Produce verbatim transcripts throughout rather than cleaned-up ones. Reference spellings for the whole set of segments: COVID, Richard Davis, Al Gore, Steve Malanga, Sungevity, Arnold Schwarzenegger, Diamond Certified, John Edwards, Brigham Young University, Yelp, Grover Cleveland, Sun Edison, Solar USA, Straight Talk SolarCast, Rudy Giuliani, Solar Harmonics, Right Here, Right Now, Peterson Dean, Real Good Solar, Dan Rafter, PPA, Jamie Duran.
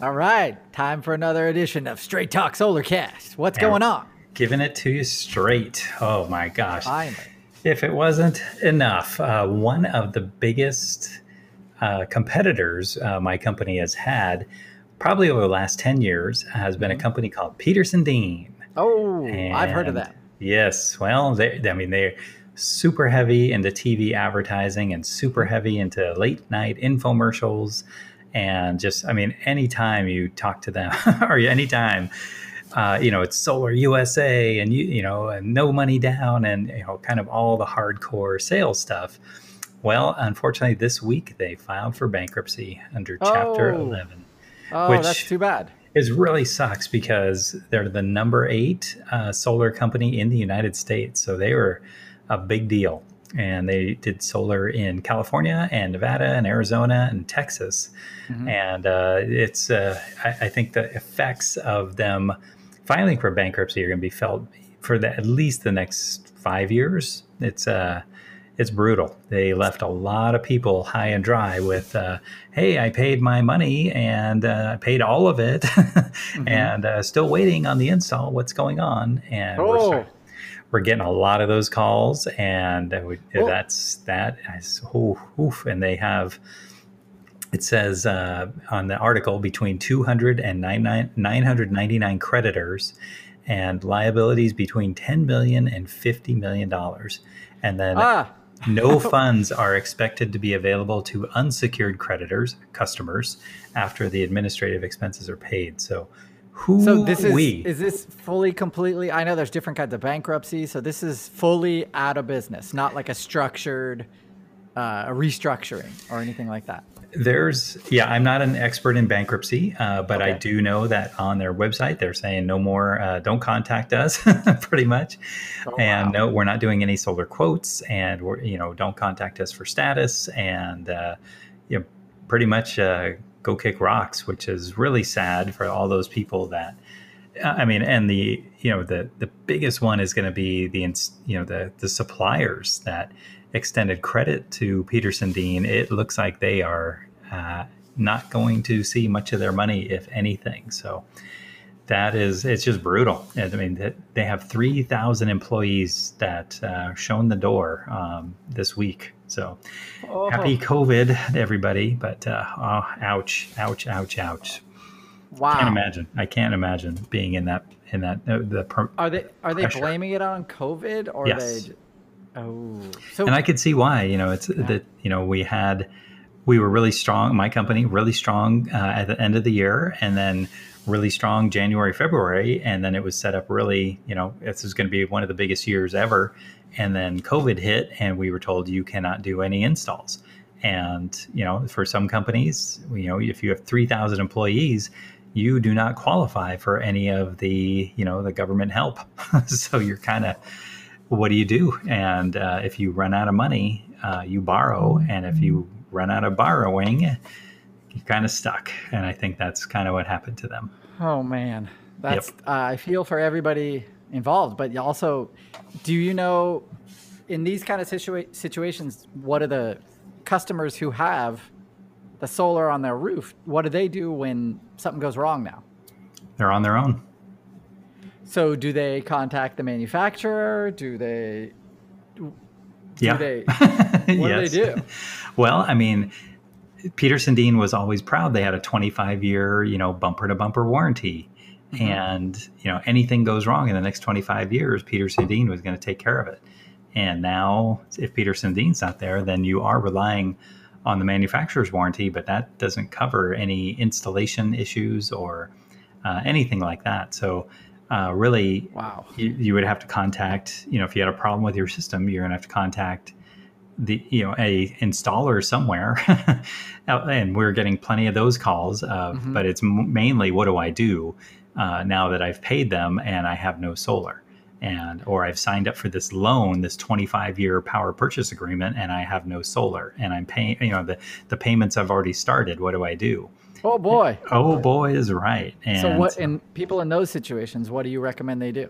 All right, time for another edition of Straight Talk SolarCast. What's and going on? Giving it to you straight. Oh my gosh. Finally. If it wasn't enough, uh, one of the biggest uh, competitors uh, my company has had, probably over the last ten years, has been mm-hmm. a company called Peterson Dean. Oh, and I've heard of that. Yes, well, they, I mean, they're super heavy into T V advertising and super heavy into late night infomercials. And just, I mean, anytime you talk to them or anytime, uh, you know, it's Solar U S A and, you, you know, and no money down and, you know, kind of all the hardcore sales stuff. Well, unfortunately, this week they filed for bankruptcy under Chapter oh. eleven. Oh, which that's too bad. It really sucks because they're the number eight uh, solar company in the United States. So they were a big deal. And they did solar in California and Nevada and Arizona and Texas. Mm-hmm. And uh, it's uh, I, I think the effects of them filing for bankruptcy are going to be felt for the, at least the next five years. It's uh, it's brutal. They left a lot of people high and dry with, uh, hey, I paid my money and uh, I paid all of it mm-hmm. and uh, still waiting on the install. What's going on? And oh. we're starting. We're getting a lot of those calls, and we, oh. that's that. Is, oof, oof. And they have, it says uh, on the article, between two hundred and nine hundred ninety-nine creditors and liabilities between ten million dollars and fifty million dollars. And then ah. no funds are expected to be available to unsecured creditors, customers, after the administrative expenses are paid. So. Who so this is, we. is this fully, completely, I know there's different kinds of bankruptcy. So this is fully out of business, not like a structured, uh, a restructuring or anything like that. There's, yeah, I'm not an expert in bankruptcy, uh, but okay. I do know that on their website, they're saying no more, uh, don't contact us pretty much. Oh, and wow. no, we're not doing any solar quotes and we're, you know, don't contact us for status and, uh, you know, pretty much, uh, go kick rocks, which is really sad for all those people that, I mean, and the, you know, the, the biggest one is going to be the, you know, the, the suppliers that extended credit to Peterson Dean. It looks like they are uh, not going to see much of their money, if anything. So that is, it's just brutal. I mean, they have three thousand employees that uh, shown the door um, this week. So oh. happy COVID to everybody, but uh, oh, ouch, ouch, ouch, ouch. Wow. Can't imagine. I can't imagine being in that, in that, uh, the per- Are they, are they pressure. blaming it on COVID or yes. they, oh. So, and I could see why, you know, it's yeah. that, you know, we had, we were really strong, my company, really strong uh, at the end of the year and then really strong January, February. And then it was set up really, you know, this is going to be one of the biggest years ever. And then COVID hit and we were told you cannot do any installs. And, you know, for some companies, you know, if you have three thousand employees, you do not qualify for any of the, you know, the government help. So you're kind of, what do you do? And uh, if you run out of money, uh, you borrow. And if you run out of borrowing, you're kind of stuck. And I think that's kind of what happened to them. Oh, man. That's, yep. uh, I feel for everybody involved, but also, do you know in these kind of situa- situations, what are the customers who have the solar on their roof? What do they do when something goes wrong now? They're on their own. So do they contact the manufacturer? Do they, do yeah. they, what yes. do they do? Well, I mean, Peterson Dean was always proud. They had a twenty-five year, you know, bumper to bumper warranty. Mm-hmm. And, you know, anything goes wrong in the next twenty-five years, Peterson Dean was going to take care of it. And now if Peterson Dean's not there, then you are relying on the manufacturer's warranty, but that doesn't cover any installation issues or uh, anything like that. So uh, really, wow. you, you would have to contact, you know, if you had a problem with your system, you're going to have to contact the, you know, a installer somewhere. And we're getting plenty of those calls, of, mm-hmm. but it's mainly, what do I do uh, now that I've paid them and I have no solar? And, or I've signed up for this loan, this twenty-five year power purchase agreement, and I have no solar, and I'm paying, you know, the, the payments I've already started. What do I do? Oh boy. Oh boy is right. And so what, and people in those situations, what do you recommend they do?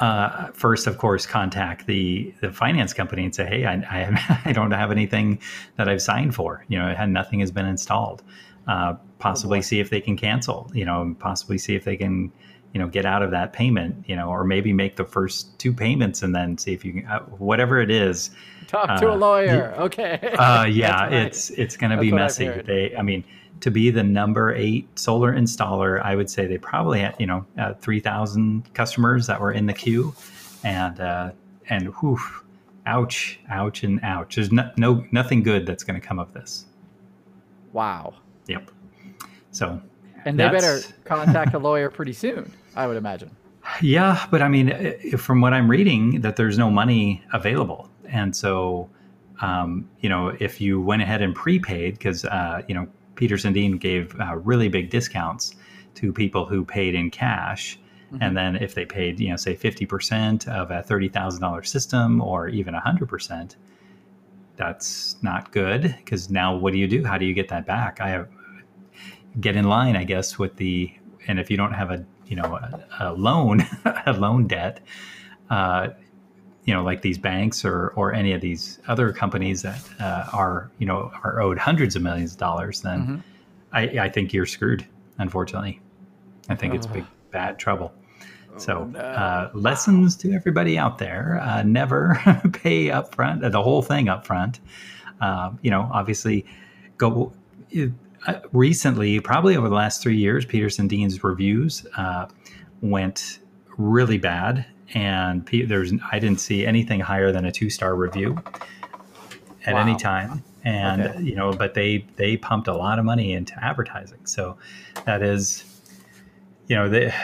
Uh, first, of course, contact the, the finance company and say, hey, I, I, I don't have anything that I've signed for, you know, nothing has been installed, uh, possibly oh see if they can cancel, you know, and possibly see if they can, you know, get out of that payment, you know, or maybe make the first two payments and then see if you can, uh, whatever it is. Talk uh, to a lawyer. You, okay. uh, yeah, right. it's, it's going to be messy. They, I mean, to be the number eight solar installer, I would say they probably had, you know, uh, three thousand customers that were in the queue, and, uh, and whew, ouch, ouch, and ouch. There's no, no nothing good that's going to come of this. Wow. Yep. So. And they better contact a lawyer pretty soon, I would imagine. Yeah, but I mean, from what I'm reading, that there's no money available. And so, um, you know, if you went ahead and prepaid, because, uh, you know, Peterson Dean gave uh, really big discounts to people who paid in cash. Mm-hmm. And then if they paid, you know, say fifty percent of a thirty thousand dollar system or even one hundred percent, that's not good, because now what do you do? How do you get that back? I have... get in line, I guess, with the, and if you don't have a, you know, a, a loan, a loan debt, uh, you know, like these banks or, or any of these other companies that uh, are, you know, are owed hundreds of millions of dollars, then mm-hmm. I, I think you're screwed, unfortunately. I think oh. it's big, bad trouble. Oh, so no. uh, lessons to everybody out there, uh, never pay up front, uh, the whole thing up front. Uh, you know, obviously go, it, Uh, recently, probably over the last three years, Peterson Dean's reviews uh, went really bad, and P- there's I didn't see anything higher than a two-star review at wow. any time. And okay. you know, but they they pumped a lot of money into advertising, so that is, you know, they,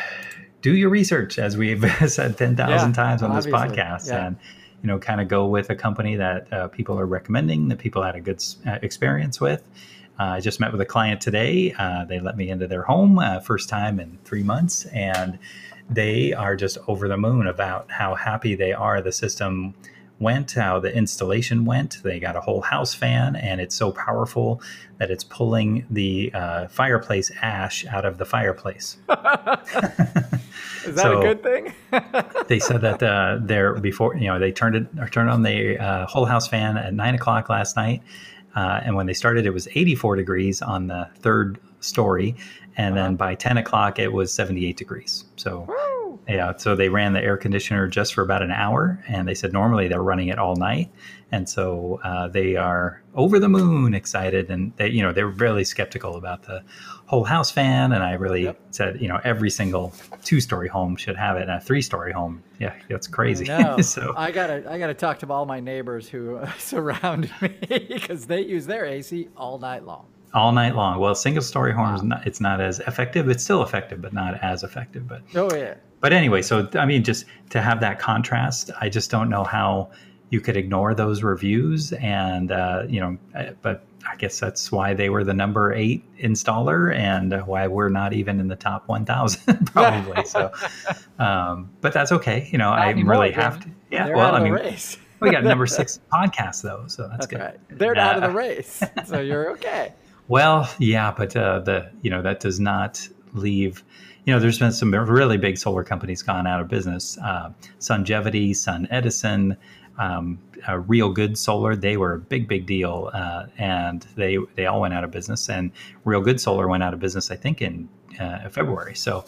do your research, as we've said ten thousand yeah, times on obviously. This podcast, yeah. and you know, kind of go with a company that uh, people are recommending, that people had a good uh, experience with. Uh, I just met with a client today. Uh, they let me into their home uh, first time in three months, and they are just over the moon about how happy they are. The system went, how the installation went. They got a whole house fan, and it's so powerful that it's pulling the uh, fireplace ash out of the fireplace. Is that so, a good thing? They said that uh, there before, you know, they turned it or turned on the uh, whole house fan at nine o'clock last night. Uh, and when they started, it was eighty-four degrees on the third story. And uh-huh. then by ten o'clock, it was seventy-eight degrees. So, Woo! yeah, so they ran the air conditioner just for about an hour. And they said normally they're running it all night. And so uh, they are over the moon excited. And they, you know, they're really skeptical about the whole house fan. And I really yep. said, you know, every single two-story home should have it. And a three-story home. Yeah, that's crazy. I so I gotta, I gotta talk to all my neighbors who uh, surround me, because they use their A C all night long. All night long. Well, single-story homes, wow. it's not as effective. It's still effective, but not as effective. But oh yeah. But anyway, so I mean, just to have that contrast, I just don't know how you could ignore those reviews, and uh, you know, but I guess that's why they were the number eight installer, and why we're not even in the top one thousand probably. So, um, but that's okay. You know, not I anymore, really have to. Yeah. They're well, I mean, race. We got number six podcast though, so that's, that's good. Right. They're uh, out of the race, so you're okay. Well, yeah, but uh, the you know that does not leave. You know, there's been some really big solar companies gone out of business. Uh, Sungevity, Sun Edison. Um, a Real Good Solar, they were a big, big deal, uh, and they they all went out of business. And Real Good Solar went out of business, I think, in uh, February. So,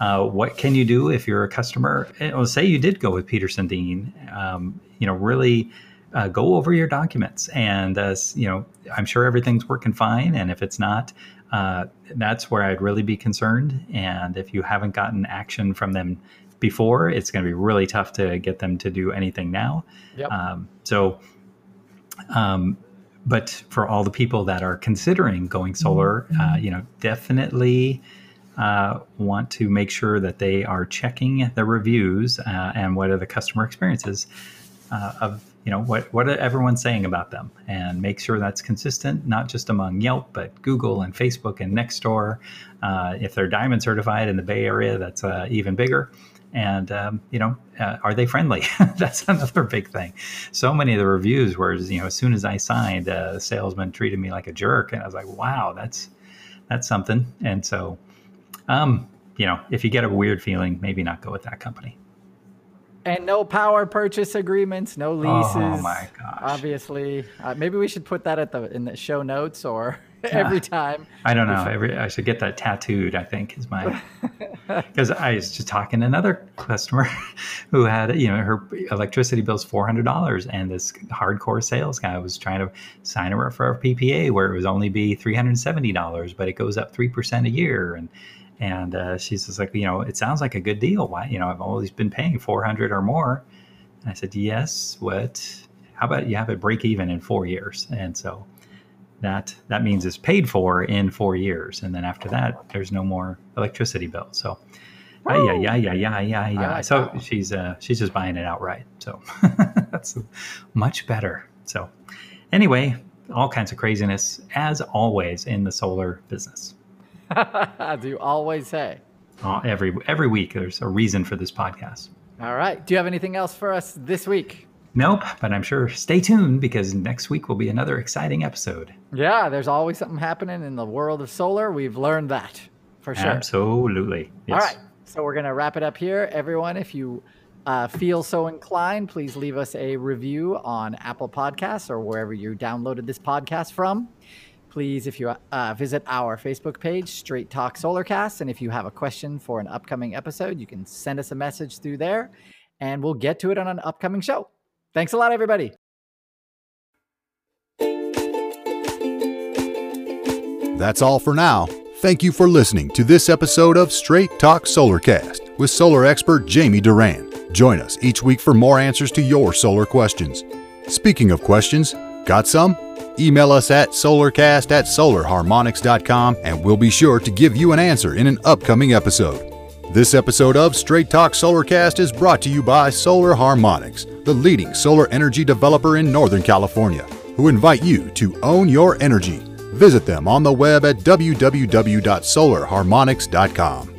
uh, what can you do if you're a customer? Well, say you did go with Peterson Dean, um, you know, really uh, go over your documents, and uh, you know, I'm sure everything's working fine. And if it's not, uh, that's where I'd really be concerned. And if you haven't gotten action from them before, it's going to be really tough to get them to do anything now. Yep. Um, so, um, but for all the people that are considering going solar, uh, you know, definitely uh, want to make sure that they are checking the reviews uh, and what are the customer experiences uh, of, you know, what, what everyone's saying about them, and make sure that's consistent, not just among Yelp, but Google and Facebook and Nextdoor. Uh, if they're Diamond Certified in the Bay Area, that's uh, even bigger. And, um, you know, uh, are they friendly? That's another big thing. So many of the reviews were, you know, as soon as I signed, uh, the salesman treated me like a jerk. And I was like, wow, that's, that's something. And so, um, you know, if you get a weird feeling, maybe not go with that company. And no power purchase agreements, no leases. Oh my gosh! Obviously, uh, maybe we should put that at the in the show notes or yeah. every time. I don't know. Every I should get that tattooed. I think is my because I was just talking to another customer who had, you know, her electricity bill's four hundred dollars, and this hardcore sales guy was trying to sign her up for a P P A where it would only be three hundred seventy dollars, but it goes up three percent a year. And. And uh, she's just like, you know, it sounds like a good deal. Why, you know, I've always been paying four hundred or more. And I said, yes, what, how about you have it break even in four years? And so that, that means it's paid for in four years. And then after that, there's no more electricity bill. So uh, yeah, yeah, yeah, yeah, yeah, yeah. Like so that. she's, uh, she's just buying it outright. So that's much better. So anyway, all kinds of craziness as always in the solar business. Do you always say? Uh, every every week, there's a reason for this podcast. All right. Do you have anything else for us this week? Nope, but I'm sure stay tuned because next week will be another exciting episode. Yeah, there's always something happening in the world of solar. We've learned that for sure. Absolutely. Yes. All right. So we're going to wrap it up here. Everyone, if you uh, feel so inclined, please leave us a review on Apple Podcasts or wherever you downloaded this podcast from. Please, if you uh, visit our Facebook page, Straight Talk SolarCast, and if you have a question for an upcoming episode, you can send us a message through there, and we'll get to it on an upcoming show. Thanks a lot, everybody. That's all for now. Thank you for listening to this episode of Straight Talk SolarCast with solar expert Jamie Duran. Join us each week for more answers to your solar questions. Speaking of questions, got some? Email us at solarcast at solar harmonics dot com and we'll be sure to give you an answer in an upcoming episode. This episode of Straight Talk SolarCast is brought to you by Solar Harmonics, the leading solar energy developer in Northern California, who invite you to own your energy. Visit them on the web at w w w dot solar harmonics dot com.